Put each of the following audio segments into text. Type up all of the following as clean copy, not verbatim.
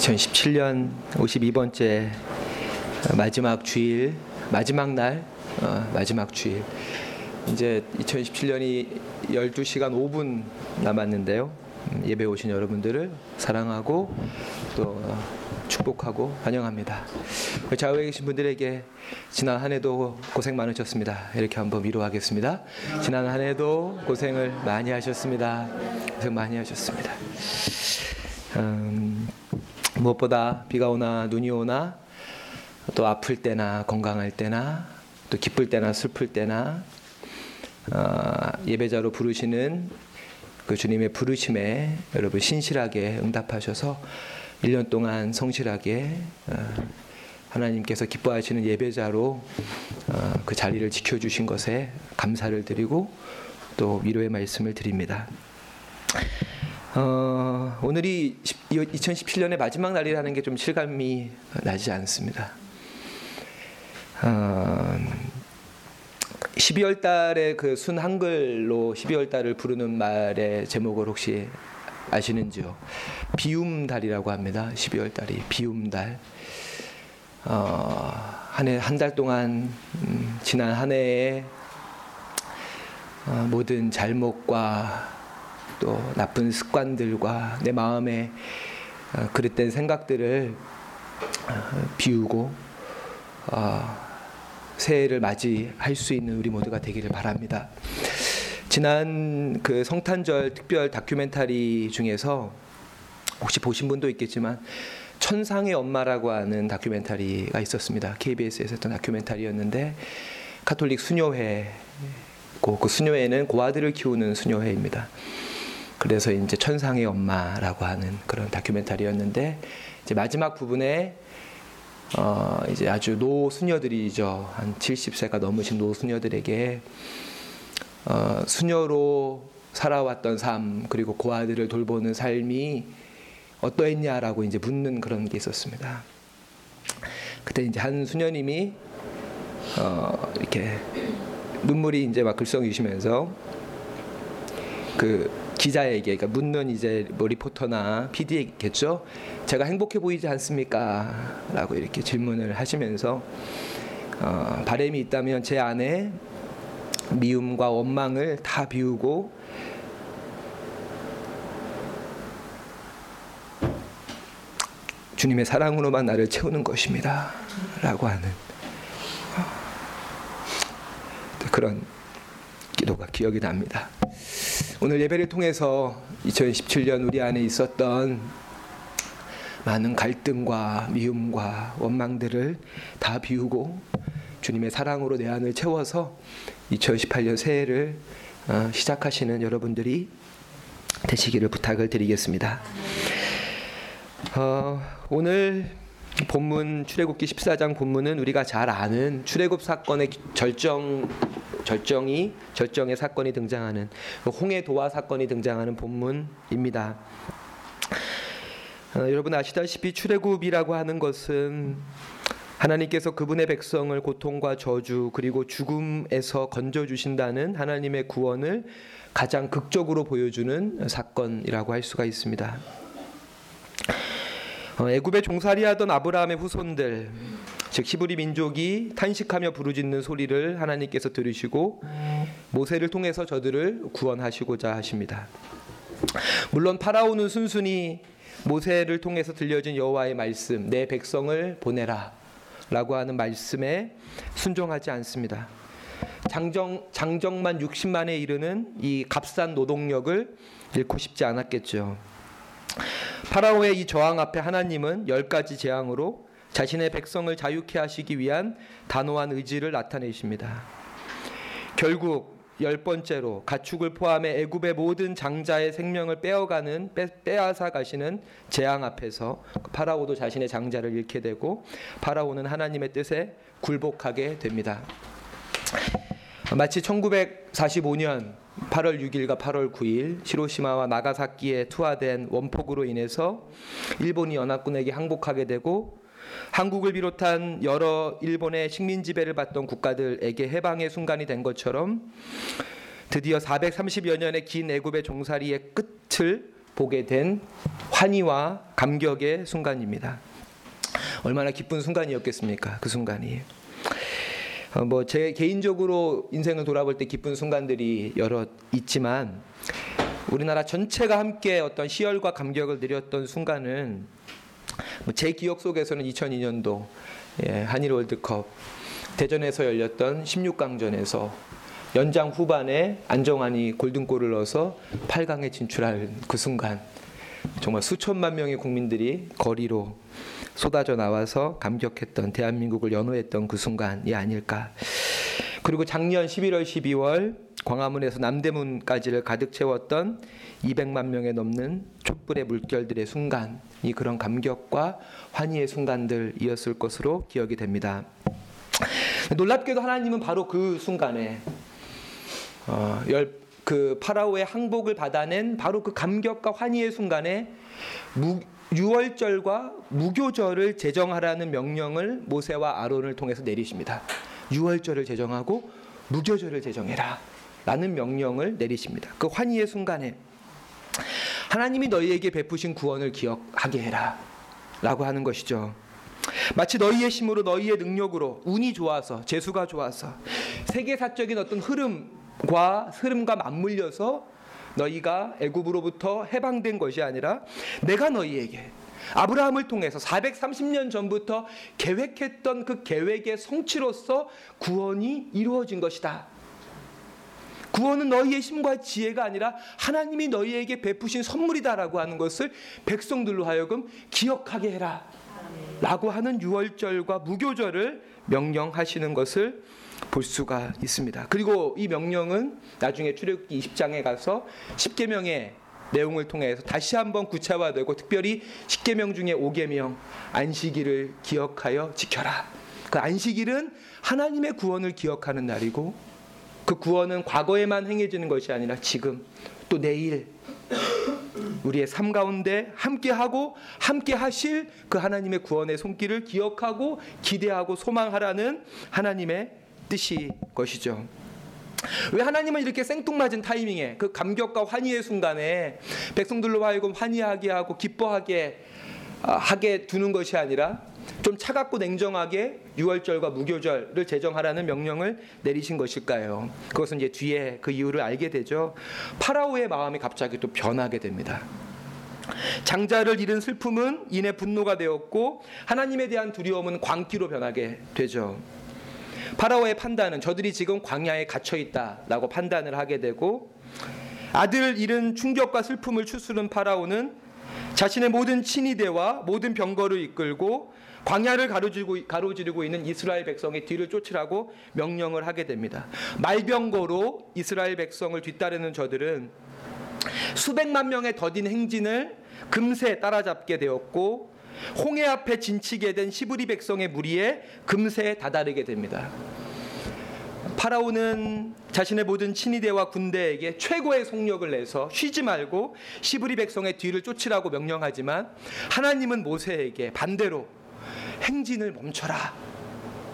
2017년 52번째 마지막 주일 이제 2017년이 12시간 5분 남았는데요. 예배 오신 여러분들을 사랑하고 또 축복하고 환영합니다. 좌우에 계신 분들에게 지난 한 해도 고생 많으셨습니다. 이렇게 한번 위로하겠습니다. 지난 한 해도 고생을 많이 하셨습니다. 고생 많이 하셨습니다. 무엇보다 비가 오나 눈이 오나 또 아플 때나 건강할 때나 또 기쁠 때나 슬플 때나 예배자로 부르시는 그 주님의 부르심에 여러분 신실하게 응답하셔서 1년 동안 성실하게 하나님께서 기뻐하시는 예배자로 그 자리를 지켜주신 것에 감사를 드리고 또 위로의 말씀을 드립니다. 오늘이 2017년의 마지막 날이라는 게 좀 실감이 나지 않습니다. 12월 달에 그 순 한글로 12월 달을 부르는 말의 제목을 혹시 아시는지요? 비움달이라고 합니다. 12월 달이 비움달. 한 해 한 달 동안 지난 한 해의 모든 잘못과 또 나쁜 습관들과 내 마음에 그릇된 생각들을 비우고 새해를 맞이할 수 있는 우리 모두가 되기를 바랍니다. 지난 그 성탄절 특별 다큐멘터리 중에서 혹시 보신 분도 있겠지만 천상의 엄마라고 하는 다큐멘터리가 있었습니다. KBS에서 했던 다큐멘터리였는데 카톨릭 수녀회고 그 수녀회는 고아들을 키우는 수녀회입니다. 그래서 이제 천상의 엄마라고 하는 그런 다큐멘터리였는데 이제 마지막 부분에 이제 아주 노수녀들이죠. 한 70세가 넘으신 노수녀들에게 수녀로 살아왔던 삶 그리고 고아들을 돌보는 삶이 어떠했냐라고 이제 묻는 그런 게 있었습니다. 그때 이제 한 수녀님이 이렇게 눈물이 이제 막 글썽이시면서 그 기자에게, 그러니까 묻는 이제 뭐 리포터나 PD겠죠. 제가 행복해 보이지 않습니까? 라고 이렇게 질문을 하시면서 바람이 있다면 제 안에 미움과 원망을 다 비우고 주님의 사랑으로만 나를 채우는 것입니다. 라고 하는 그런 기도가 기억이 납니다. 오늘 예배를 통해서 2017년 우리 안에 있었던 많은 갈등과 미움과 원망들을 다 비우고 주님의 사랑으로 내 안을 채워서 2018년 새해를 시작하시는 여러분들이 되시기를 부탁을 드리겠습니다. 오늘 본문 출애굽기 14장 본문은 우리가 잘 아는 출애굽 사건의 절정의 사건이 등장하는 홍해 도화 사건이 등장하는 본문입니다. 여러분 아시다시피 출애굽이라고 하는 것은 하나님께서 그분의 백성을 고통과 저주 그리고 죽음에서 건져주신다는 하나님의 구원을 가장 극적으로 보여주는 사건이라고 할 수가 있습니다. 애굽에 종살이하던 아브라함의 후손들 즉 히브리 민족이 탄식하며 부르짖는 소리를 하나님께서 들으시고 모세를 통해서 저들을 구원하시고자 하십니다. 물론 파라오는 순순히 모세를 통해서 들려진 여호와의 말씀 내 백성을 보내라 라고 하는 말씀에 순종하지 않습니다. 장정만 60만에 이르는 이 값싼 노동력을 잃고 싶지 않았겠죠. 파라오의 이 저항 앞에 하나님은 10가지 재앙으로 자신의 백성을 자유케 하시기 위한 단호한 의지를 나타내십니다. 결국 10번째로 가축을 포함해 애굽의 모든 장자의 생명을 빼앗아 가시는 재앙 앞에서 파라오도 자신의 장자를 잃게 되고 파라오는 하나님의 뜻에 굴복하게 됩니다. 마치 1945년 8월 6일과 8월 9일 히로시마와 나가사키에 투하된 원폭으로 인해서 일본이 연합군에게 항복하게 되고 한국을 비롯한 여러 일본의 식민 지배를 받던 국가들에게 해방의 순간이 된 것처럼 드디어 430여 년의 긴 애굽의 종살이의 끝을 보게 된 환희와 감격의 순간입니다. 얼마나 기쁜 순간이었겠습니까? 그 순간이. 뭐 제 개인적으로 인생을 돌아볼 때 기쁜 순간들이 여러 있지만 우리나라 전체가 함께 어떤 희열과 감격을 누렸던 순간은 제 기억 속에서는 2002년도 한일 월드컵 대전에서 열렸던 16강전에서 연장 후반에 안정환이 골든골을 넣어서 8강에 진출한 그 순간, 정말 수천만 명의 국민들이 거리로 쏟아져 나와서 감격했던, 대한민국을 연호했던 그 순간이 아닐까. 그리고 작년 11월, 12월 광화문에서 남대문까지를 가득 채웠던 200만 명에 넘는 촛불의 물결들의 순간이 그런 감격과 환희의 순간들이었을 것으로 기억이 됩니다. 놀랍게도 하나님은 바로 그 순간에 그 파라오의 항복을 받아낸 바로 그 감격과 환희의 순간에 유월절과 무교절을 제정하라는 명령을 모세와 아론을 통해서 내리십니다. 유월절을 제정하고 무교절을 제정해라 라는 명령을 내리십니다. 그 환희의 순간에 하나님이 너희에게 베푸신 구원을 기억하게 해라 라고 하는 것이죠. 마치 너희의 힘으로, 너희의 능력으로, 운이 좋아서, 재수가 좋아서, 세계사적인 어떤 흐름과 맞물려서 너희가 애굽으로부터 해방된 것이 아니라 내가 너희에게 아브라함을 통해서 430년 전부터 계획했던 그 계획의 성취로서 구원이 이루어진 것이다. 구원은 너희의 힘과 지혜가 아니라 하나님이 너희에게 베푸신 선물이다라고 하는 것을 백성들로 하여금 기억하게 해라 라고 하는 유월절과 무교절을 명령하시는 것을 볼 수가 있습니다. 그리고 이 명령은 나중에 출애굽기 20장에 가서 10계명의 내용을 통해서 다시 한번 구체화되고, 특별히 10계명 중에 5계명 안식일을 기억하여 지켜라. 그 안식일은 하나님의 구원을 기억하는 날이고, 그 구원은 과거에만 행해지는 것이 아니라 지금 또 내일 우리의 삶 가운데 함께하고 함께하실 그 하나님의 구원의 손길을 기억하고 기대하고 소망하라는 하나님의 뜻이 것이죠. 왜 하나님은 이렇게 생뚱맞은 타이밍에 그 감격과 환희의 순간에 백성들로 하여금 환희하게 하고 기뻐하게 하게 두는 것이 아니라 좀 차갑고 냉정하게 유월절과 무교절을 제정하라는 명령을 내리신 것일까요? 그것은 이제 뒤에 그 이유를 알게 되죠. 파라오의 마음이 갑자기 또 변하게 됩니다. 장자를 잃은 슬픔은 인해 분노가 되었고, 하나님에 대한 두려움은 광기로 변하게 되죠. 파라오의 판단은 저들이 지금 광야에 갇혀있다라고 판단을 하게 되고, 아들 잃은 충격과 슬픔을 추스른 파라오는 자신의 모든 친위대와 모든 병거를 이끌고 광야를 가로지르고 있는 이스라엘 백성의 뒤를 쫓으라고 명령을 하게 됩니다. 말병거로 이스라엘 백성을 뒤따르는 저들은 수백만 명의 더딘 행진을 금세 따라잡게 되었고, 홍해 앞에 진치게 된 히브리 백성의 무리에 금세 다다르게 됩니다. 파라오는 자신의 모든 친위대와 군대에게 최고의 속력을 내서 쉬지 말고 히브리 백성의 뒤를 쫓으라고 명령하지만, 하나님은 모세에게 반대로 행진을 멈춰라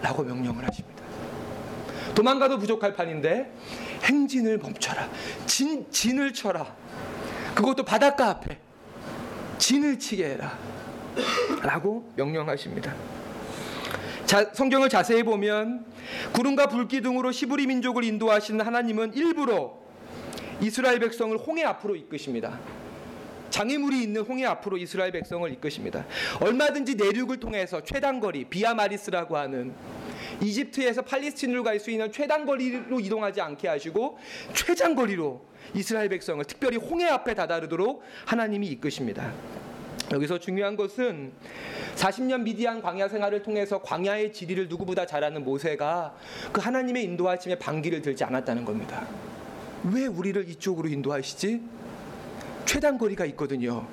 라고 명령을 하십니다. 도망가도 부족할 판인데 행진을 멈춰라, 진을 쳐라, 그것도 바닷가 앞에 진을 치게 해라 라고 명령하십니다. 성경을 자세히 보면 구름과 불기둥으로 히브리 민족을 인도하시는 하나님은 일부러 이스라엘 백성을 홍해 앞으로 이끄십니다. 장애물이 있는 홍해 앞으로 이스라엘 백성을 이끄십니다. 얼마든지 내륙을 통해서 최단거리, 비아마리스라고 하는 이집트에서 팔레스틴으로 갈 수 있는 최단거리로 이동하지 않게 하시고, 최장거리로 이스라엘 백성을 특별히 홍해 앞에 다다르도록 하나님이 이끄십니다. 여기서 중요한 것은 40년 미디안 광야 생활을 통해서 광야의 지리를 누구보다 잘 아는 모세가 그 하나님의 인도하심에 반기를 들지 않았다는 겁니다. 왜 우리를 이쪽으로 인도하시지? 최단거리가 있거든요.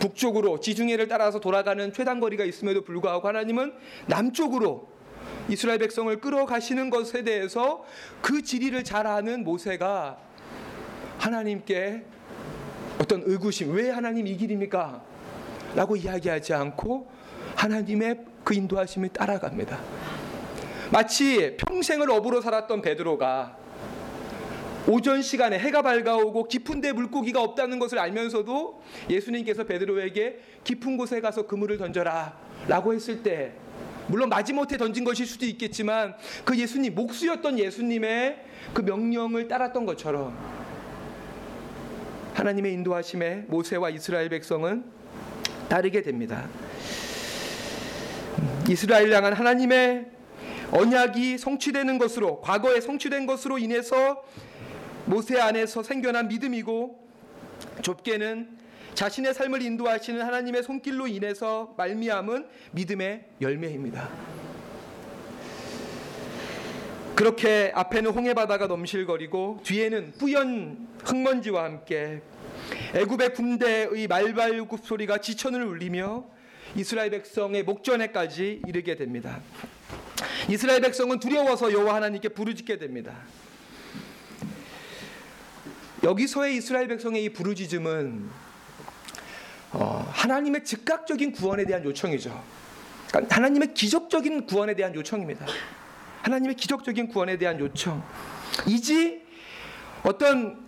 북쪽으로 지중해를 따라서 돌아가는 최단거리가 있음에도 불구하고 하나님은 남쪽으로 이스라엘 백성을 끌어가시는 것에 대해서 그 지리를 잘 아는 모세가 하나님께 어떤 의구심, 왜 하나님 이 길입니까? 라고 이야기하지 않고 하나님의 그 인도하심을 따라갑니다. 마치 평생을 어부로 살았던 베드로가 오전 시간에 해가 밝아오고 깊은데 물고기가 없다는 것을 알면서도 예수님께서 베드로에게 깊은 곳에 가서 그물을 던져라 라고 했을 때, 물론 마지못해 던진 것일 수도 있겠지만 그 예수님, 목수였던 예수님의 그 명령을 따랐던 것처럼 하나님의 인도하심에 모세와 이스라엘 백성은 따르게 됩니다. 이스라엘 향한 하나님의 언약이 성취되는 것으로, 과거에 성취된 것으로 인해서 모세 안에서 생겨난 믿음이고, 좁게는 자신의 삶을 인도하시는 하나님의 손길로 인해서 말미암은 믿음의 열매입니다. 그렇게 앞에는 홍해바다가 넘실거리고 뒤에는 뿌연 흙먼지와 함께 애굽의 군대의 말발굽 소리가 지천을 울리며 이스라엘 백성의 목전에까지 이르게 됩니다. 이스라엘 백성은 두려워서 여호와 하나님께 부르짖게 됩니다. 여기서의 이스라엘 백성의 이 부르짖음은 하나님의 즉각적인 구원에 대한 요청이죠. 그러니까 하나님의 기적적인 구원에 대한 요청입니다. 하나님의 기적적인 구원에 대한 요청. 이제 어떤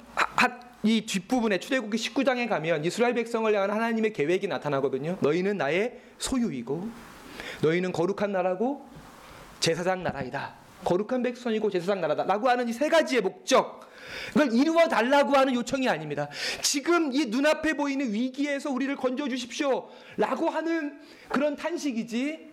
이 뒷부분에 출애굽기 19장에 가면 이스라엘 백성을 향한 하나님의 계획이 나타나거든요. 너희는 나의 소유이고 너희는 거룩한 나라고 제사장 나라이다. 거룩한 백성이고 제사장 나라다 라고 하는 이 세 가지의 목적, 그걸 이루어달라고 하는 요청이 아닙니다. 지금 이 눈앞에 보이는 위기에서 우리를 건져주십시오 라고 하는 그런 탄식이지,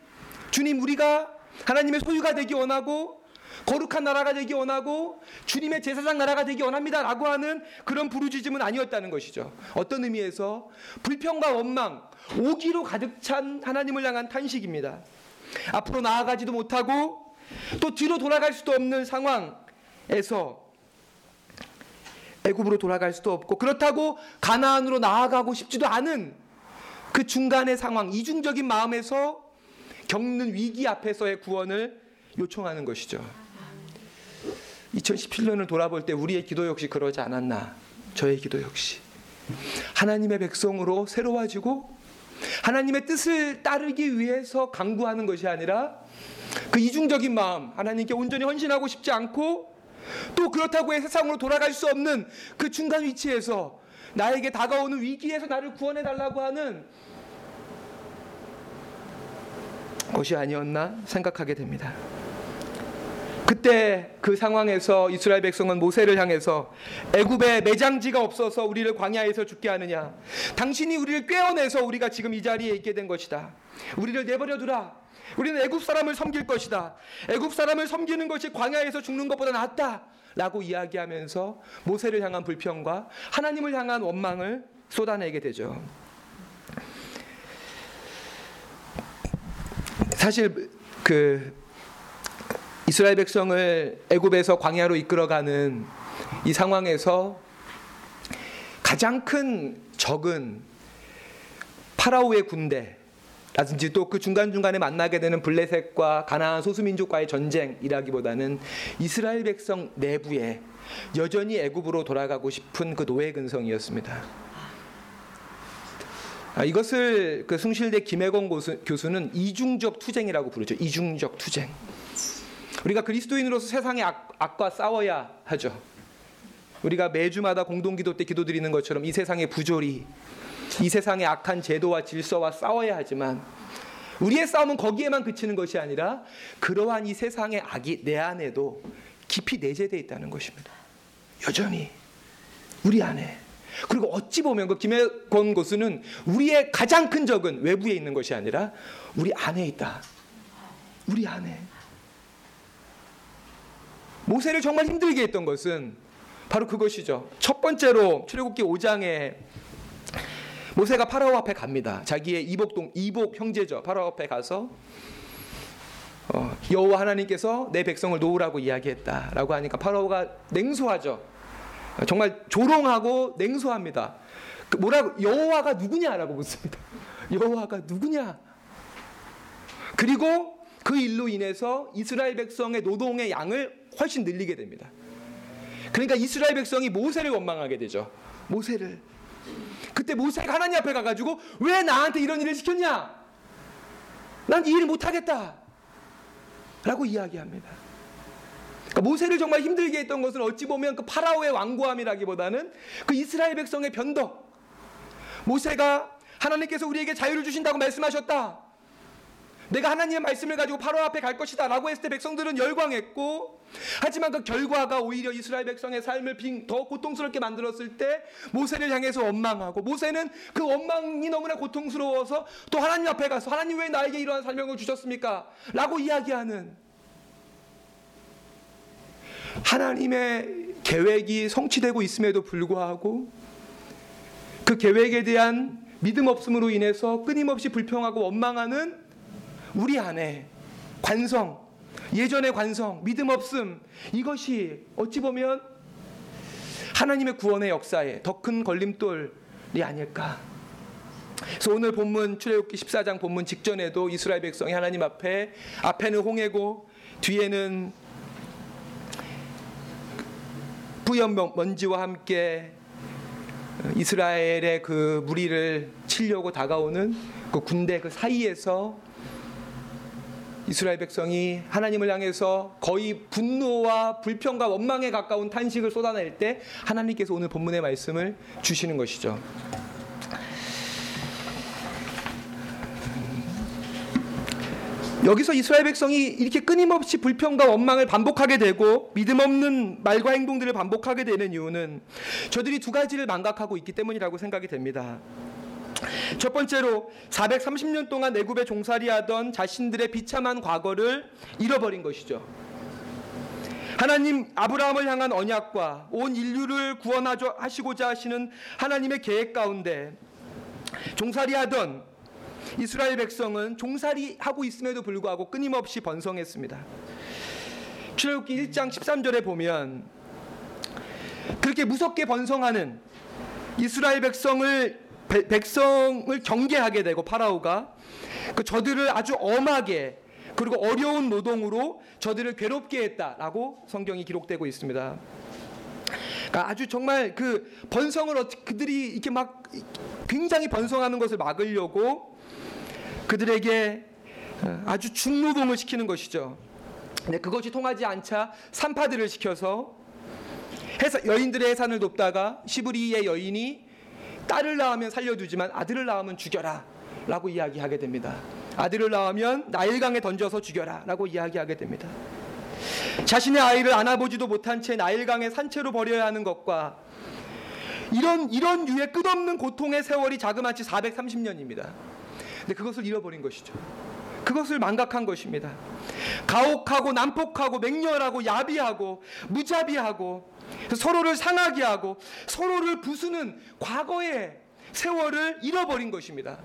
주님 우리가 하나님의 소유가 되기 원하고 거룩한 나라가 되기 원하고 주님의 제사장 나라가 되기 원합니다 라고 하는 그런 부르짖음은 아니었다는 것이죠. 어떤 의미에서 불평과 원망, 오기로 가득 찬 하나님을 향한 탄식입니다. 앞으로 나아가지도 못하고 또 뒤로 돌아갈 수도 없는 상황에서 애굽으로 돌아갈 수도 없고, 그렇다고 가나안으로 나아가고 싶지도 않은 그 중간의 상황, 이중적인 마음에서 겪는 위기 앞에서의 구원을 요청하는 것이죠. 2017년을 돌아볼 때 우리의 기도 역시 그러지 않았나. 저의 기도 역시 하나님의 백성으로 새로워지고 하나님의 뜻을 따르기 위해서 강구하는 것이 아니라, 그 이중적인 마음, 하나님께 온전히 헌신하고 싶지 않고 또 그렇다고 해 세상으로 돌아갈 수 없는 그 중간 위치에서 나에게 다가오는 위기에서 나를 구원해달라고 하는 것이 아니었나 생각하게 됩니다. 그때 그 상황에서 이스라엘 백성은 모세를 향해서 애굽에 매장지가 없어서 우리를 광야에서 죽게 하느냐, 당신이 우리를 꿰어내서 우리가 지금 이 자리에 있게 된 것이다, 우리를 내버려 두라, 우리는 애굽 사람을 섬길 것이다, 애굽 사람을 섬기는 것이 광야에서 죽는 것보다 낫다 라고 이야기하면서 모세를 향한 불평과 하나님을 향한 원망을 쏟아내게 되죠. 사실 그 이스라엘 백성을 애굽에서 광야로 이끌어가는 이 상황에서 가장 큰 적은 파라오의 군대라든지 또 그 중간중간에 만나게 되는 블레셋과 가나안 소수민족과의 전쟁이라기보다는 이스라엘 백성 내부에 여전히 애굽으로 돌아가고 싶은 그 노예 근성이었습니다. 이것을 그 숭실대 김혜건 교수는 이중적 투쟁이라고 부르죠. 이중적 투쟁. 우리가 그리스도인으로서 세상의 악과 싸워야 하죠. 우리가 매주마다 공동기도 때 기도드리는 것처럼 이 세상의 부조리, 이 세상의 악한 제도와 질서와 싸워야 하지만, 우리의 싸움은 거기에만 그치는 것이 아니라 그러한 이 세상의 악이 내 안에도 깊이 내재되어 있다는 것입니다. 여전히 우리 안에. 그리고 어찌 보면 그 김혜권 교수는 우리의 가장 큰 적은 외부에 있는 것이 아니라 우리 안에 있다. 우리 안에. 모세를 정말 힘들게 했던 것은 바로 그것이죠. 첫 번째로 출애굽기 5장에 모세가 파라오 앞에 갑니다. 자기의 이복 형제죠. 파라오 앞에 가서 여호와 하나님께서 내 백성을 놓으라고 이야기했다라고 하니까 파라오가 냉소하죠. 정말 조롱하고 냉소합니다. 뭐라고, 여호와가 누구냐라고 묻습니다. 여호와가 누구냐? 그리고 그 일로 인해서 이스라엘 백성의 노동의 양을 훨씬 늘리게 됩니다. 그러니까 이스라엘 백성이 모세를 원망하게 되죠. 모세를. 그때 모세가 하나님 앞에 가가지고 왜 나한테 이런 일을 시켰냐? 난 이 일을 못하겠다 라고 이야기합니다. 그러니까 모세를 정말 힘들게 했던 것은 어찌 보면 그 파라오의 완고함이라기보다는 그 이스라엘 백성의 변덕. 모세가 하나님께서 우리에게 자유를 주신다고 말씀하셨다. 내가 하나님의 말씀을 가지고 파라오 앞에 갈 것이다 라고 했을 때 백성들은 열광했고, 하지만 그 결과가 오히려 이스라엘 백성의 삶을 더 고통스럽게 만들었을 때 모세를 향해서 원망하고, 모세는 그 원망이 너무나 고통스러워서 또 하나님 앞에 가서 하나님 왜 나에게 이러한 사명을 주셨습니까? 라고 이야기하는, 하나님의 계획이 성취되고 있음에도 불구하고 그 계획에 대한 믿음 없음으로 인해서 끊임없이 불평하고 원망하는 우리 안에 관성, 예전의 관성, 믿음 없음, 이것이 어찌 보면 하나님의 구원의 역사에 더 큰 걸림돌이 아닐까. 그래서 오늘 본문 출애굽기 14장 본문 직전에도 이스라엘 백성이 하나님 앞에, 앞에는 홍해고 뒤에는 뿌연 먼지와 함께 이스라엘의 그 무리를 치려고 다가오는 그 군대 그 사이에서 이스라엘 백성이 하나님을 향해서 거의 분노와 불평과 원망에 가까운 탄식을 쏟아낼 때 하나님께서 오늘 본문의 말씀을 주시는 것이죠. 여기서 이스라엘 백성이 이렇게 끊임없이 불평과 원망을 반복하게 되고 믿음 없는 말과 행동들을 반복하게 되는 이유는 저들이 두 가지를 망각하고 있기 때문이라고 생각이 됩니다. 첫 번째로 430년 동안 애굽에 종살이하던 자신들의 비참한 과거를 잃어버린 것이죠. 하나님 아브라함을 향한 언약과 온 인류를 구원하시고자 하시는 하나님의 계획 가운데 종살이하던 이스라엘 백성은 종살이하고 있음에도 불구하고 끊임없이 번성했습니다. 출애굽기 1장 13절에 보면 그렇게 무섭게 번성하는 이스라엘 백성을 경계하게 되고 파라오가 그 저들을 아주 엄하게 그리고 어려운 노동으로 저들을 괴롭게 했다라고 성경이 기록되고 있습니다. 그러니까 아주 정말 그 번성을 그들이 이렇게 막 굉장히 번성하는 것을 막으려고 그들에게 아주 중노동을 시키는 것이죠. 근데 그것이 통하지 않자 산파들을 시켜서 여인들의 해산을 돕다가 시브리의 여인이 딸을 낳으면 살려두지만 아들을 낳으면 죽여라 라고 이야기하게 됩니다. 아들을 낳으면 나일강에 던져서 죽여라 라고 이야기하게 됩니다. 자신의 아이를 안아보지도 못한 채 나일강에 산채로 버려야 하는 것과 이런 유의 끝없는 고통의 세월이 자그마치 430년입니다. 근데 그것을 잃어버린 것이죠. 그것을 망각한 것입니다. 가혹하고 난폭하고 맹렬하고 야비하고 무자비하고 서로를 상하게 하고 서로를 부수는 과거의 세월을 잃어버린 것입니다.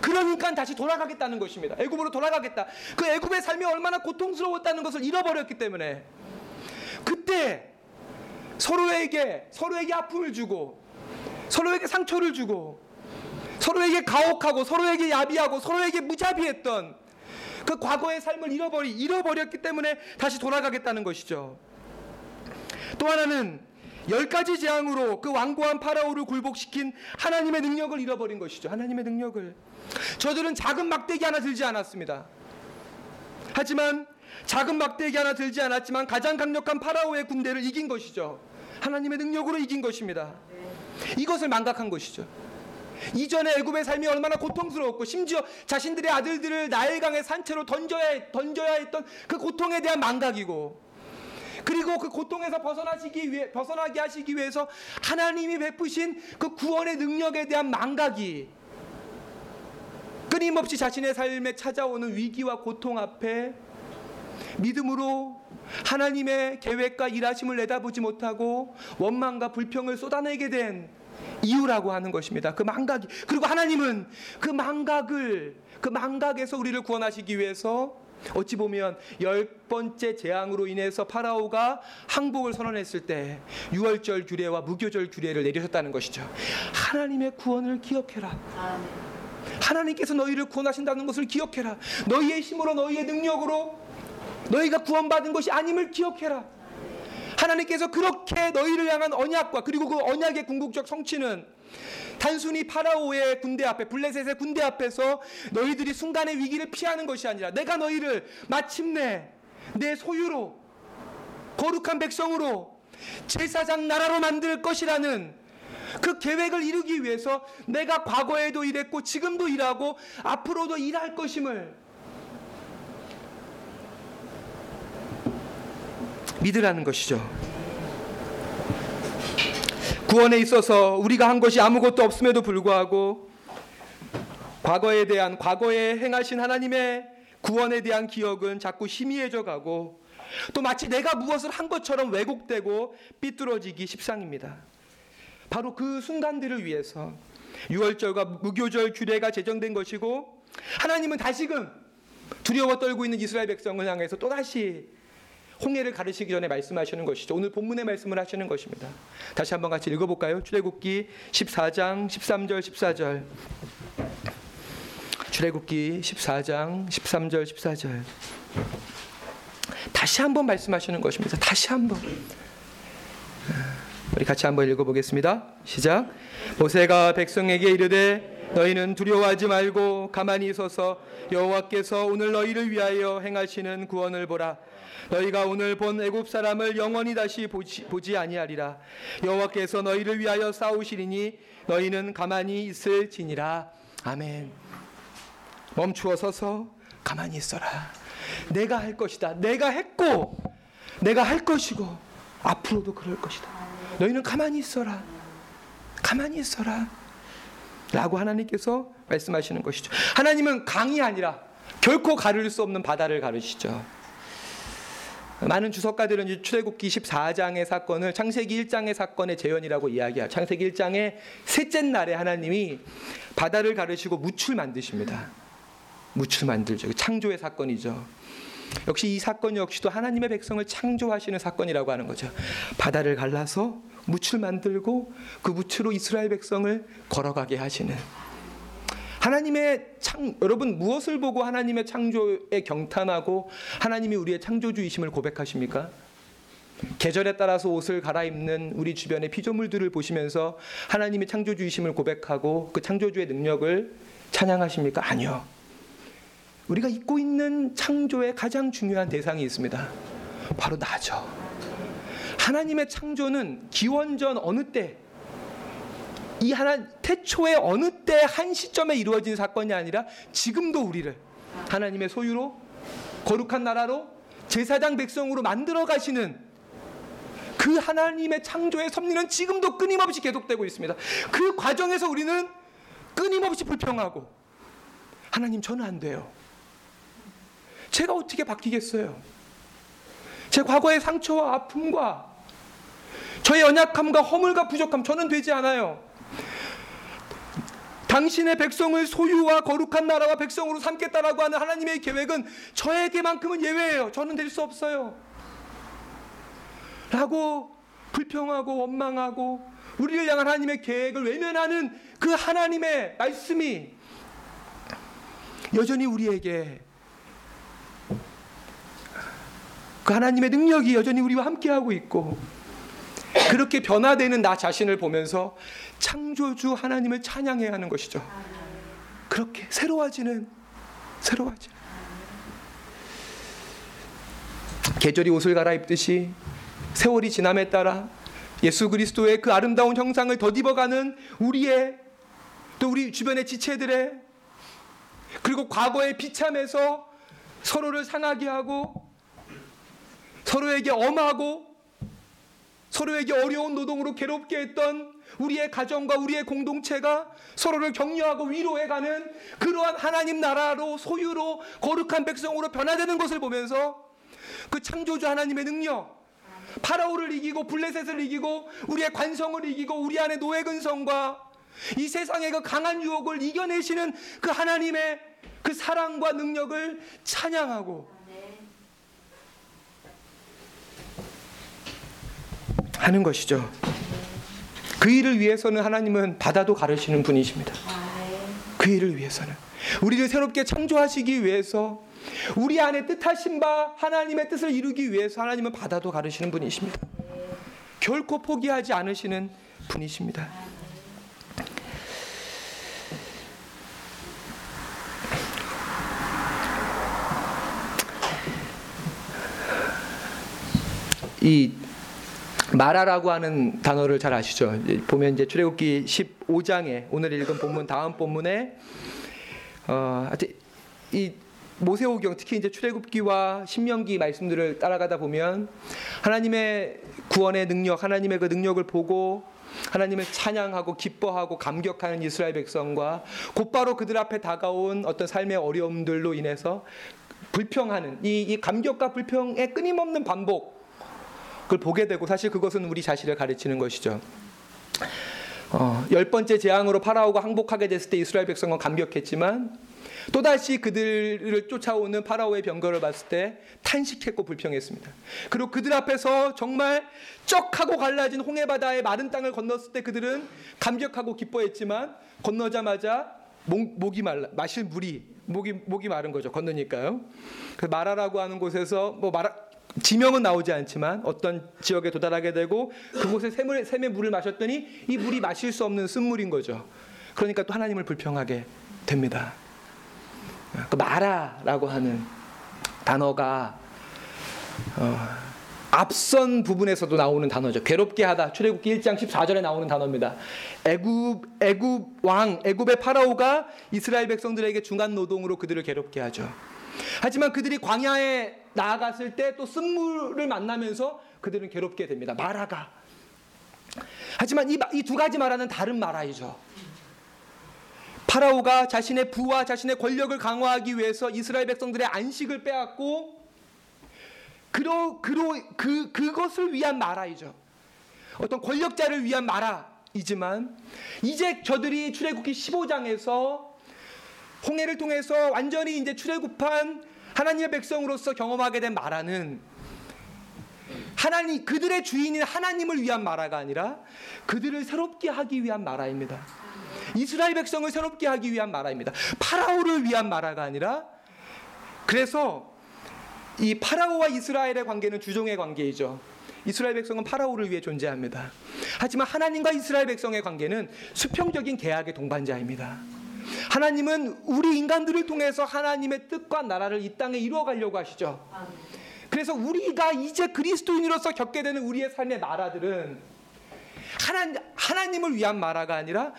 그러니까 다시 돌아가겠다는 것입니다. 애굽으로 돌아가겠다. 그 애굽의 삶이 얼마나 고통스러웠다는 것을 잃어버렸기 때문에 그때 서로에게 아픔을 주고 서로에게 상처를 주고 서로에게 가혹하고 서로에게 야비하고 서로에게 무자비했던 그 과거의 삶을 잃어버렸기 때문에 다시 돌아가겠다는 것이죠. 또 하나는 10가지 재앙으로 그 완고한 파라오를 굴복시킨 하나님의 능력을 잃어버린 것이죠. 하나님의 능력을. 저들은 작은 막대기 하나 들지 않았습니다. 하지만 작은 막대기 하나 들지 않았지만 가장 강력한 파라오의 군대를 이긴 것이죠. 하나님의 능력으로 이긴 것입니다. 이것을 망각한 것이죠. 이전에 애굽의 삶이 얼마나 고통스러웠고 심지어 자신들의 아들들을 나일강의 산채로 던져야 했던 그 고통에 대한 망각이고, 그리고 그 고통에서 벗어나게 하시기 위해서 하나님이 베푸신 그 구원의 능력에 대한 망각이 끊임없이 자신의 삶에 찾아오는 위기와 고통 앞에 믿음으로 하나님의 계획과 일하심을 내다보지 못하고 원망과 불평을 쏟아내게 된 이유라고 하는 것입니다. 그 망각이. 그리고 하나님은 그 망각에서 우리를 구원하시기 위해서 어찌 보면 10번째 재앙으로 인해서 파라오가 항복을 선언했을 때 유월절 규례와 무교절 규례를 내리셨다는 것이죠. 하나님의 구원을 기억해라. 아멘. 하나님께서 너희를 구원하신다는 것을 기억해라. 너희의 힘으로 너희의 능력으로 너희가 구원받은 것이 아님을 기억해라. 하나님께서 그렇게 너희를 향한 언약과 그리고 그 언약의 궁극적 성취는 단순히 파라오의 군대 앞에, 블레셋의 군대 앞에서 너희들이 순간의 위기를 피하는 것이 아니라 내가 너희를 마침내 내 소유로 거룩한 백성으로 제사장 나라로 만들 것이라는 그 계획을 이루기 위해서 내가 과거에도 일했고 지금도 일하고 앞으로도 일할 것임을 믿으라는 것이죠. 구원에 있어서 우리가 한 것이 아무것도 없음에도 불구하고 과거에 대한, 과거에 행하신 하나님의 구원에 대한 기억은 자꾸 희미해져 가고 또 마치 내가 무엇을 한 것처럼 왜곡되고 삐뚤어지기 십상입니다. 바로 그 순간들을 위해서 유월절과 무교절 규례가 제정된 것이고, 하나님은 다시금 두려워 떨고 있는 이스라엘 백성을 향해서 또다시 홍해를 가르치기 전에 말씀하시는 것이죠. 오늘 본문의 말씀을 하시는 것입니다. 다시 한번 같이 읽어볼까요? 출애굽기 14장 13절 14절. 출애굽기 14장 13절 14절. 다시 한번 말씀하시는 것입니다. 다시 한번. 우리 같이 한번 읽어보겠습니다. 시작. 모세가 백성에게 이르되 너희는 두려워하지 말고 가만히 서서 여호와께서 오늘 너희를 위하여 행하시는 구원을 보라. 너희가 오늘 본 애굽 사람을 영원히 다시 보지 아니하리라. 여호와께서 너희를 위하여 싸우시리니 너희는 가만히 있을지니라. 아멘. 멈추어 서서 가만히 있어라. 내가 할 것이다. 내가 했고 내가 할 것이고 앞으로도 그럴 것이다. 너희는 가만히 있어라. 가만히 있어라 라고 하나님께서 말씀하시는 것이죠. 하나님은 강이 아니라 결코 가릴 수 없는 바다를 가르치죠. 많은 주석가들은 출애굽기 14장의 사건을 창세기 1장의 사건의 재현이라고 이야기하죠. 창세기 1장의 셋째 날에 하나님이 바다를 가르시고 무출 만드십니다. 무출 만들죠. 창조의 사건이죠. 역시 이 사건 역시도 하나님의 백성을 창조하시는 사건이라고 하는 거죠. 바다를 갈라서 무출 만들고 그 무추로 이스라엘 백성을 걸어가게 하시는 하나님의 여러분 무엇을 보고 하나님의 창조에 경탄하고 하나님이 우리의 창조주이심을 고백하십니까? 계절에 따라서 옷을 갈아입는 우리 주변의 피조물들을 보시면서 하나님의 창조주이심을 고백하고 그 창조주의 능력을 찬양하십니까? 아니요. 우리가 잊고 있는 창조의 가장 중요한 대상이 있습니다. 바로 나죠. 하나님의 창조는 기원전 어느 때 이 하나 태초의 어느 때 한 시점에 이루어진 사건이 아니라 지금도 우리를 하나님의 소유로 거룩한 나라로 제사장 백성으로 만들어 가시는 그 하나님의 창조의 섭리는 지금도 끊임없이 계속되고 있습니다. 그 과정에서 우리는 끊임없이 불평하고 하나님 저는 안 돼요. 제가 어떻게 바뀌겠어요? 제 과거의 상처와 아픔과 저의 연약함과 허물과 부족함 저는 되지 않아요. 당신의 백성을 소유와 거룩한 나라와 백성으로 삼겠다라고 하는 하나님의 계획은 저에게만큼은 예외예요. 저는 될 수 없어요. 라고 불평하고 원망하고 우리를 향한 하나님의 계획을 외면하는 그 하나님의 말씀이 여전히 우리에게 그 하나님의 능력이 여전히 우리와 함께하고 있고 그렇게 변화되는 나 자신을 보면서 창조주 하나님을 찬양해야 하는 것이죠. 그렇게 새로워지는 계절이 옷을 갈아입듯이 세월이 지남에 따라 예수 그리스도의 그 아름다운 형상을 덧입어가는 우리의 또 우리 주변의 지체들의 그리고 과거의 비참에서 서로를 상하게 하고 서로에게 엄하고 서로에게 어려운 노동으로 괴롭게 했던 우리의 가정과 우리의 공동체가 서로를 격려하고 위로해가는 그러한 하나님 나라로 소유로 거룩한 백성으로 변화되는 것을 보면서 그 창조주 하나님의 능력, 파라오를 이기고 블레셋을 이기고 우리의 관성을 이기고 우리 안의 노예 근성과 이 세상의 그 강한 유혹을 이겨내시는 그 하나님의 그 사랑과 능력을 찬양하고 하는 것이죠. 그 일을 위해서는 하나님은 바다도 가르시는 분이십니다. 그 일을 위해서는 우리를 새롭게 창조하시기 위해서 우리 안에 뜻하신 바 하나님의 뜻을 이루기 위해서 하나님은 바다도 가르시는 분이십니다. 결코 포기하지 않으시는 분이십니다. 이 마라라고 하는 단어를 잘 아시죠? 보면 이제 출애굽기 15장에 오늘 읽은 본문 다음 본문에 이 모세오경, 특히 이제 출애굽기와 신명기 말씀들을 따라가다 보면 하나님의 구원의 능력, 하나님의 그 능력을 보고 하나님을 찬양하고 기뻐하고 감격하는 이스라엘 백성과 곧바로 그들 앞에 다가온 어떤 삶의 어려움들로 인해서 불평하는 이 감격과 불평의 끊임없는 반복을 보게 되고, 사실 그것은 우리 자신을 가르치는 것이죠. 10번째 재앙으로 파라오가 항복하게 됐을 때 이스라엘 백성은 감격했지만 또다시 그들을 쫓아오는 파라오의 병거를 봤을 때 탄식했고 불평했습니다. 그리고 그들 앞에서 정말 쩍하고 갈라진 홍해바다의 마른 땅을 건넜을 때 그들은 감격하고 기뻐했지만 건너자마자 목이 마른 거죠. 건너니까요. 그래서 마라라고 하는 곳에서 지명은 나오지 않지만 어떤 지역에 도달하게 되고 그곳에 샘의 물을 마셨더니 이 물이 마실 수 없는 쓴물인 거죠. 그러니까 또 하나님을 불평하게 됩니다. 그 마라라고 하는 단어가 앞선 부분에서도 나오는 단어죠. 괴롭게 하다. 출애굽기 1장 14절에 나오는 단어입니다. 애굽의 파라오가 이스라엘 백성들에게 중간 노동으로 그들을 괴롭게 하죠. 하지만 그들이 광야에 나아갔을 때 또 쓴물을 만나면서 그들은 괴롭게 됩니다. 마라가. 하지만 이 두 가지 마라는 다른 마라이죠. 파라오가 자신의 부와 자신의 권력을 강화하기 위해서 이스라엘 백성들의 안식을 빼앗고 그것을 위한 마라이죠. 어떤 권력자를 위한 마라이지만 이제 저들이 출애굽기 15장에서 홍해를 통해서 완전히 이제 출애굽한 하나님의 백성으로서 경험하게 된 마라는 하나님, 그들의 주인인 하나님을 위한 마라가 아니라 그들을 새롭게 하기 위한 마라입니다. 이스라엘 백성을 새롭게 하기 위한 마라입니다. 파라오를 위한 마라가 아니라, 그래서 이 파라오와 이스라엘의 관계는 주종의 관계이죠. 이스라엘 백성은 파라오를 위해 존재합니다. 하지만 하나님과 이스라엘 백성의 관계는 수평적인 계약의 동반자입니다. 하나님은 우리 인간들을 통해서 하나님의 뜻과 나라를 이 땅에 이루어가려고 하시죠. 그래서 우리가 이제 그리스도인으로서 겪게 되는 우리의 삶의 마라들은 하나님을 위한 마라가 아니라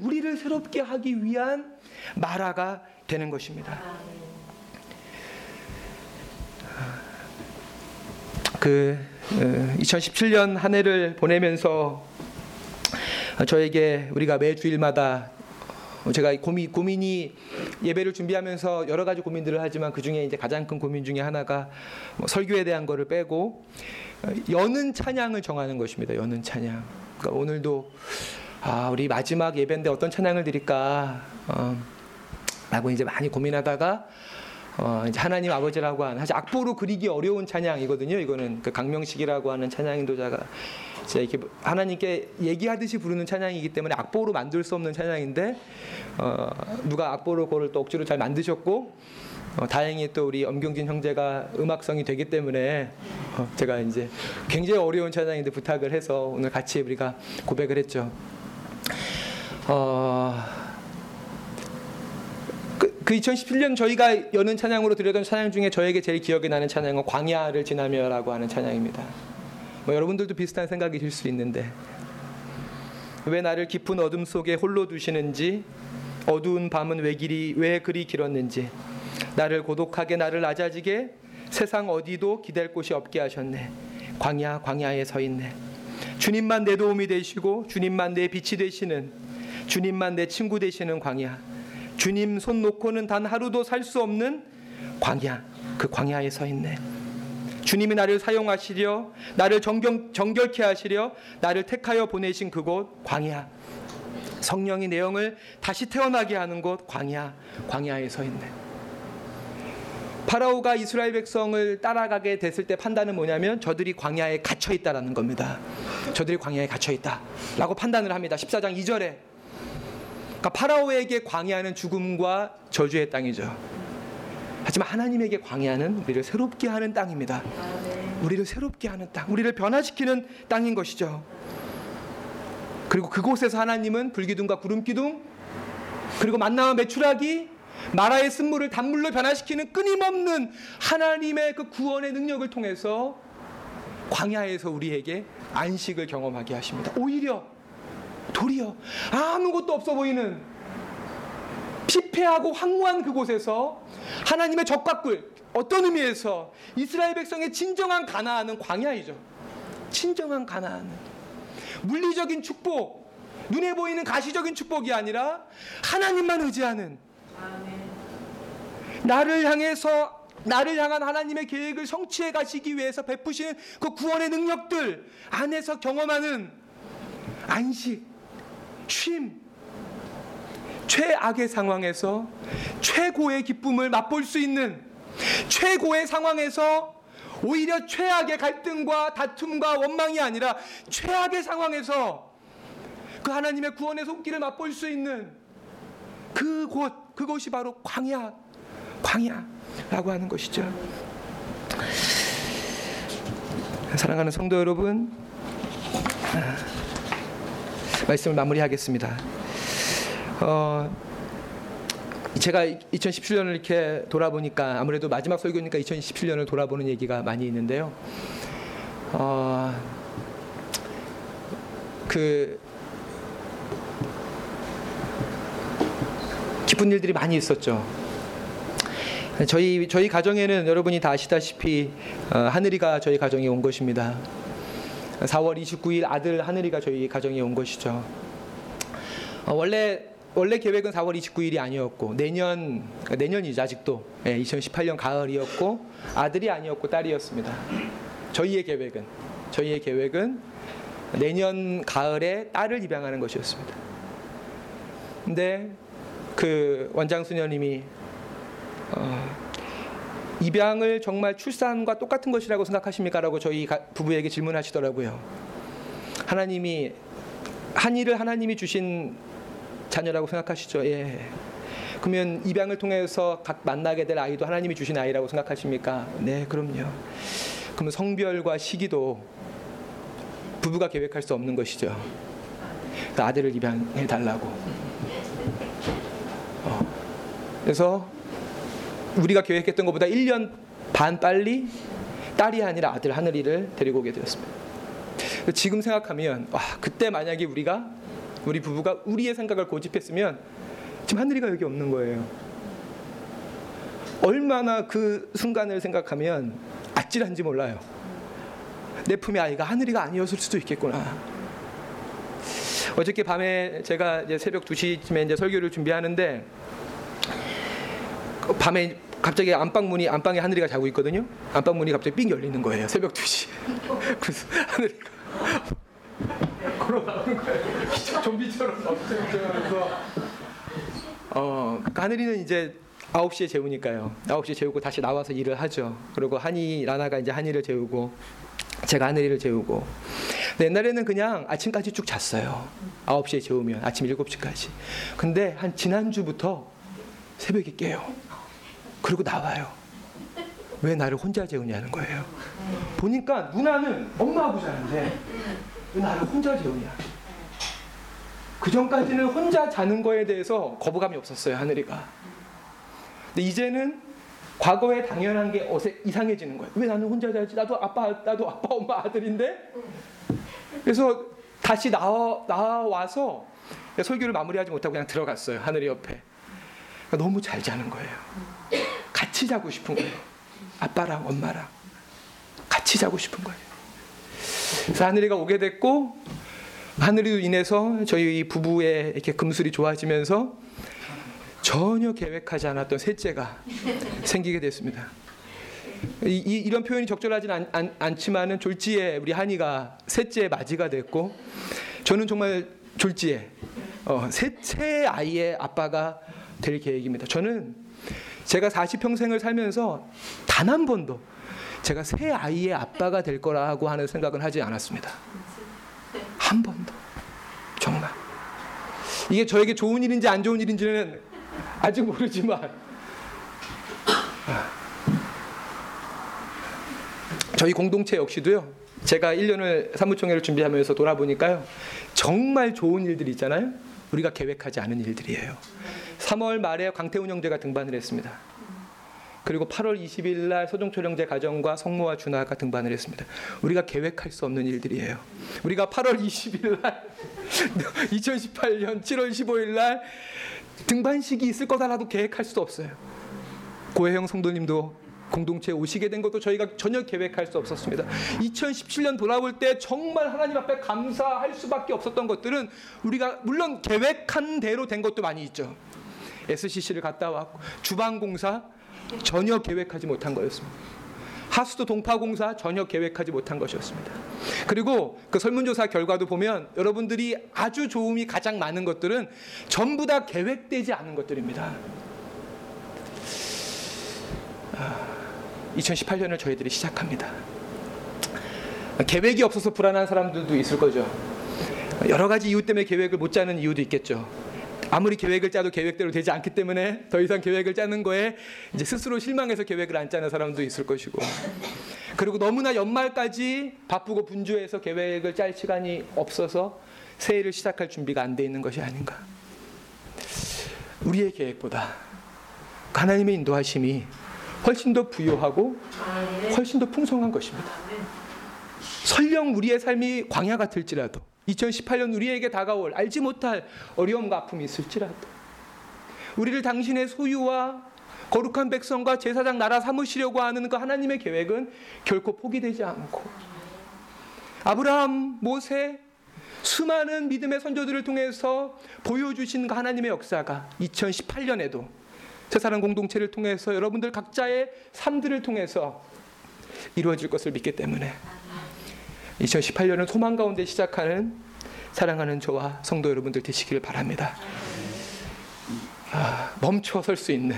우리를 새롭게 하기 위한 마라가 되는 것입니다. 그 2017년 한 해를 보내면서 저에게 우리가 매 주일마다 제가 고민이 예배를 준비하면서 여러 가지 고민들을 하지만 그 중에 이제 가장 큰 고민 중에 하나가 설교에 대한 거를 빼고 여는 찬양을 정하는 것입니다. 여는 찬양. 그러니까 오늘도 우리 마지막 예배인데 어떤 찬양을 드릴까 라고 이제 많이 고민하다가 이제 하나님 아버지라고 하는, 사실 악보로 그리기 어려운 찬양이거든요. 이거는 그 강명식이라고 하는 찬양 인도자가 이렇게 하나님께 얘기하듯이 부르는 찬양이기 때문에 악보로 만들 수 없는 찬양인데 누가 악보로 그걸 또 억지로 잘 만드셨고 다행히 또 우리 엄경진 형제가 음악성이 되기 때문에 제가 이제 굉장히 어려운 찬양인데 부탁을 해서 오늘 같이 우리가 고백을 했죠. 그 2017년 저희가 여는 찬양으로 드렸던 찬양 중에 저에게 제일 기억에 나는 찬양은 광야를 지나며라고 하는 찬양입니다. 여러분들도 비슷한 생각이실 수 있는데, 왜 나를 깊은 어둠 속에 홀로 두시는지, 어두운 밤은 왜 그리 길었는지, 나를 고독하게 나를 낮아지게 세상 어디도 기댈 곳이 없게 하셨네. 광야에 서 있네. 주님만 내 도움이 되시고 주님만 내 빛이 되시는, 주님만 내 친구 되시는 광야, 주님 손 놓고는 단 하루도 살 수 없는 광야, 그 광야에 서 있네. 주님이 나를 사용하시려, 나를 정결케 하시려 나를 택하여 보내신 그곳 광야, 성령이 내 영을 다시 태어나게 하는 곳 광야에 서 있네. 파라오가 이스라엘 백성을 따라가게 됐을 때 판단은 뭐냐면 저들이 광야에 갇혀있다라는 겁니다. 저들이 광야에 갇혀있다 라고 판단을 합니다. 14장 2절에 그러니까 파라오에게 광야는 죽음과 저주의 땅이죠. 하지만 하나님에게 광야는 우리를 새롭게 하는 땅입니다. 우리를 새롭게 하는 땅, 우리를 변화시키는 땅인 것이죠. 그리고 그곳에서 하나님은 불기둥과 구름기둥, 그리고 만나와 메추라기, 마라의 쓴물을 단물로 변화시키는 끊임없는 하나님의 그 구원의 능력을 통해서 광야에서 우리에게 안식을 경험하게 하십니다. 오히려 도리어 아무것도 없어 보이는 피폐하고 황무한 그곳에서 하나님의 적과 꿀, 어떤 의미에서 이스라엘 백성의 진정한 가나안은 광야이죠. 진정한 가나안은 물리적인 축복, 눈에 보이는 가시적인 축복이 아니라 하나님만 의지하는, 나를 향한 하나님의 계획을 성취해 가시기 위해서 베푸시는 그 구원의 능력들 안에서 경험하는 안식, 쉼, 최악의 상황에서 최고의 기쁨을 맛볼 수 있는, 최고의 상황에서 오히려 최악의 갈등과 다툼과 원망이 아니라 최악의 상황에서 그 하나님의 구원의 손길을 맛볼 수 있는 그곳이 바로 광야라고 하는 것이죠. 사랑하는 성도 여러분, 말씀을 마무리하겠습니다. 제가 2017년을 이렇게 돌아보니까, 아무래도 마지막 설교니까 2017년을 돌아보는 얘기가 많이 있는데요. 기쁜 일들이 많이 있었죠. 저희 가정에는 여러분이 다 아시다시피 하늘이가 저희 가정에 온 것입니다. 4월 29일 아들 하늘이가 저희 가정에 온 것이죠. 원래 계획은 4월 29일이 아니었고, 내년이죠. 아직도 2018년 가을이었고, 아들이 아니었고 딸이었습니다. 저희의 계획은 내년 가을에 딸을 입양하는 것이었습니다. 근데 그 원장수녀님이 입양을 정말 출산과 똑같은 것이라고 생각하십니까? 라고 저희 부부에게 질문하시더라고요. 한이를 하나님이 주신 자녀라고 생각하시죠? 예. 그러면 입양을 통해서 각 만나게 될 아이도 하나님이 주신 아이라고 생각하십니까? 네, 그럼요. 그러면 성별과 시기도 부부가 계획할 수 없는 것이죠. 그러니까 아들을 입양해 달라고. 그래서 우리가 계획했던 것보다 1년 반 빨리 딸이 아니라 아들 하늘이를 데리고 오게 되었습니다. 지금 생각하면 그때 만약에 우리 부부가 우리의 생각을 고집했으면 지금 하늘이가 여기 없는 거예요. 얼마나 그 순간을 생각하면 아찔한지 몰라요. 내 품의 아이가 하늘이가 아니었을 수도 있겠구나. 어저께 밤에 제가 이제 새벽 2시쯤에 이제 설교를 준비하는데, 밤에 갑자기 안방에 하늘이가 자고 있거든요. 안방문이 갑자기 삥 열리는 거예요. 새벽 2시. 그래서 하늘이가 걸어가는 거예요. 좀비처럼. 하늘이는 이제 9시에 재우니까요. 9시에 재우고 다시 나와서 일을 하죠. 그리고 라나가 이제 한이를 재우고, 제가 하늘이를 재우고. 근데 옛날에는 그냥 아침까지 쭉 잤어요. 9시에 재우면 아침 7시까지. 근데 한 지난주부터 새벽에 깨요. 그리고 나와요. 왜 나를 혼자 재우냐는 거예요. 보니까 누나는 엄마하고 자는데 왜 나를 혼자 재우냐. 그전까지는 혼자 자는 거에 대해서 거부감이 없었어요, 하늘이가. 근데 이제는 과거에 당연한 게 이상해지는 거예요. 왜 나는 혼자 자지? 나도 아빠, 엄마, 아들인데? 그래서 다시 나와서 설교를 마무리하지 못하고 그냥 들어갔어요, 하늘이 옆에. 그러니까 너무 잘 자는 거예요. 같이 자고 싶은 거예요. 아빠랑 엄마랑 같이 자고 싶은 거예요. 그래서 하늘이가 오게 됐고, 하늘이로 인해서 저희 부부의 이렇게 금술이 좋아지면서 전혀 계획하지 않았던 셋째가 생기게 됐습니다. 이런 표현이 적절하지는 않지만은 졸지에 우리 한이가 셋째 맞이가 됐고, 저는 정말 졸지에 셋째 아이의 아빠가 될 계획입니다. 저는 제가 40평생을 살면서 단 한 번도 제가 새 아이의 아빠가 될 거라고 하는 생각은 하지 않았습니다. 한 번도. 정말 이게 저에게 좋은 일인지 안 좋은 일인지는 아직 모르지만, 저희 공동체 역시도요, 제가 1년을 사무총회를 준비하면서 돌아보니까요, 정말 좋은 일들이 있잖아요. 우리가 계획하지 않은 일들이에요. 3월 말에 광태훈 형제가 등반을 했습니다. 그리고 8월 20일 날 서종철 형제 가정과 성모와 준하가 등반을 했습니다. 우리가 계획할 수 없는 일들이에요. 우리가 8월 20일 날 2018년 7월 15일 날 등반식이 있을 거다라도 계획할 수도 없어요. 고혜영 성도님도 공동체에 오시게 된 것도 저희가 전혀 계획할 수 없었습니다. 2017년 돌아올 때 정말 하나님 앞에 감사할 수밖에 없었던 것들은 우리가 물론 계획한 대로 된 것도 많이 있죠. SCC를 갔다 왔고 주방공사 전혀 계획하지 못한 거였습니다. 하수도 동파공사 전혀 계획하지 못한 것이었습니다. 그리고 그 설문조사 결과도 보면 여러분들이 아주 좋음이 가장 많은 것들은 전부 다 계획되지 않은 것들입니다. 2018년을 저희들이 시작합니다. 계획이 없어서 불안한 사람들도 있을 거죠. 여러 가지 이유 때문에 계획을 못 짜는 이유도 있겠죠. 아무리 계획을 짜도 계획대로 되지 않기 때문에 더 이상 계획을 짜는 거에 이제 스스로 실망해서 계획을 안 짜는 사람도 있을 것이고, 그리고 너무나 연말까지 바쁘고 분주해서 계획을 짤 시간이 없어서 새해를 시작할 준비가 안 돼 있는 것이 아닌가. 우리의 계획보다 하나님의 인도하심이 훨씬 더 부유하고 훨씬 더 풍성한 것입니다. 설령 우리의 삶이 광야 같을지라도 2018년 우리에게 다가올 알지 못할 어려움과 아픔이 있을지라도 우리를 당신의 소유와 거룩한 백성과 제사장 나라 삼으시려고 하는 그 하나님의 계획은 결코 포기되지 않고, 아브라함, 모세, 수많은 믿음의 선조들을 통해서 보여주신 그 하나님의 역사가 2018년에도 새사랑 공동체를 통해서 여러분들 각자의 삶들을 통해서 이루어질 것을 믿기 때문에 2018년은 소망 가운데 시작하는 사랑하는 저와 성도 여러분들 되시길 바랍니다. 멈춰 설 수 있는,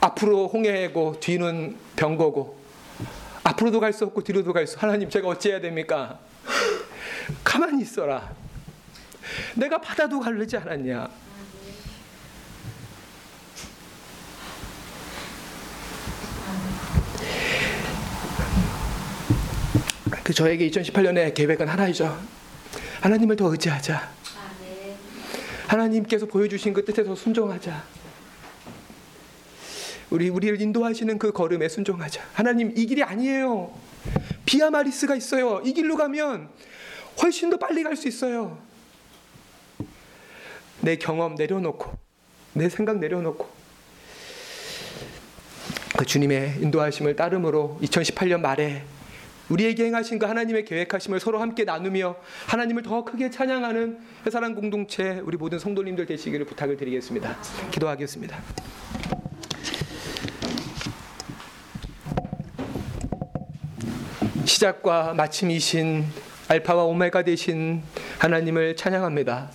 앞으로 홍해고 뒤는 병거고 앞으로도 갈 수 없고 뒤로도 갈 수, 하나님 제가 어찌해야 됩니까? 가만히 있어라. 내가 바다도 가르지 않았냐? 그 저에게 2018년의 계획은 하나이죠. 하나님을 더 의지하자. 하나님께서 보여주신 그 뜻에 더 순종하자. 우리를 인도하시는 그 걸음에 순종하자. 하나님, 이 길이 아니에요. 비아마리스가 있어요. 이 길로 가면 훨씬 더 빨리 갈 수 있어요. 내 경험 내려놓고 내 생각 내려놓고 그 주님의 인도하심을 따름으로 2018년 말에 우리에게 행하신 그 하나님의 계획하심을 서로 함께 나누며 하나님을 더 크게 찬양하는 새사랑 공동체 우리 모든 성도님들 되시기를 부탁을 드리겠습니다. 기도하겠습니다. 시작과 마침이신 알파와 오메가 되신 하나님을 찬양합니다.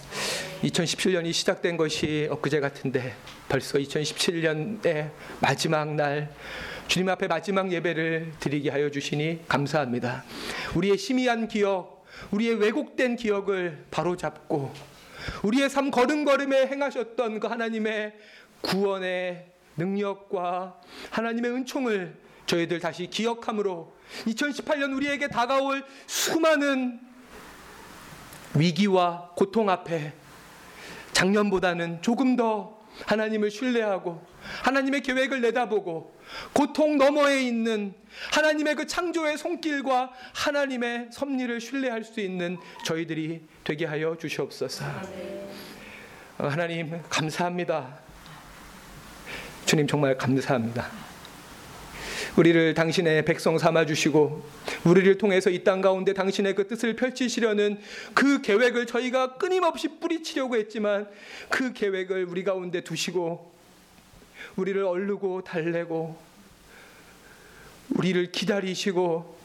2017년이 시작된 것이 엊그제 같은데 벌써 2017년의 마지막 날 주님 앞에 마지막 예배를 드리게 하여 주시니 감사합니다. 우리의 희미한 기억, 우리의 왜곡된 기억을 바로잡고 우리의 삶 걸음걸음에 행하셨던 그 하나님의 구원의 능력과 하나님의 은총을 저희들 다시 기억함으로 2018년 우리에게 다가올 수많은 위기와 고통 앞에 작년보다는 조금 더 하나님을 신뢰하고 하나님의 계획을 내다보고 고통 너머에 있는 하나님의 그 창조의 손길과 하나님의 섭리를 신뢰할 수 있는 저희들이 되게 하여 주시옵소서. 하나님 감사합니다. 주님 정말 감사합니다. 우리를 당신의 백성 삼아주시고 우리를 통해서 이 땅 가운데 당신의 그 뜻을 펼치시려는 그 계획을 저희가 끊임없이 뿌리치려고 했지만 그 계획을 우리 가운데 두시고 우리를 얼르고 달래고 우리를 기다리시고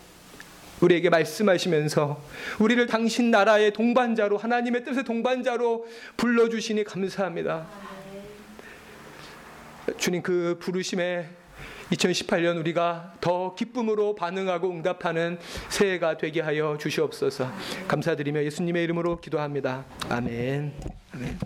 우리에게 말씀하시면서 우리를 당신 나라의 동반자로 하나님의 뜻의 동반자로 불러주시니 감사합니다. 주님, 그 부르심에 2018년 우리가 더 기쁨으로 반응하고 응답하는 새해가 되게 하여 주시옵소서. 감사드리며 예수님의 이름으로 기도합니다. 아멘. 아멘.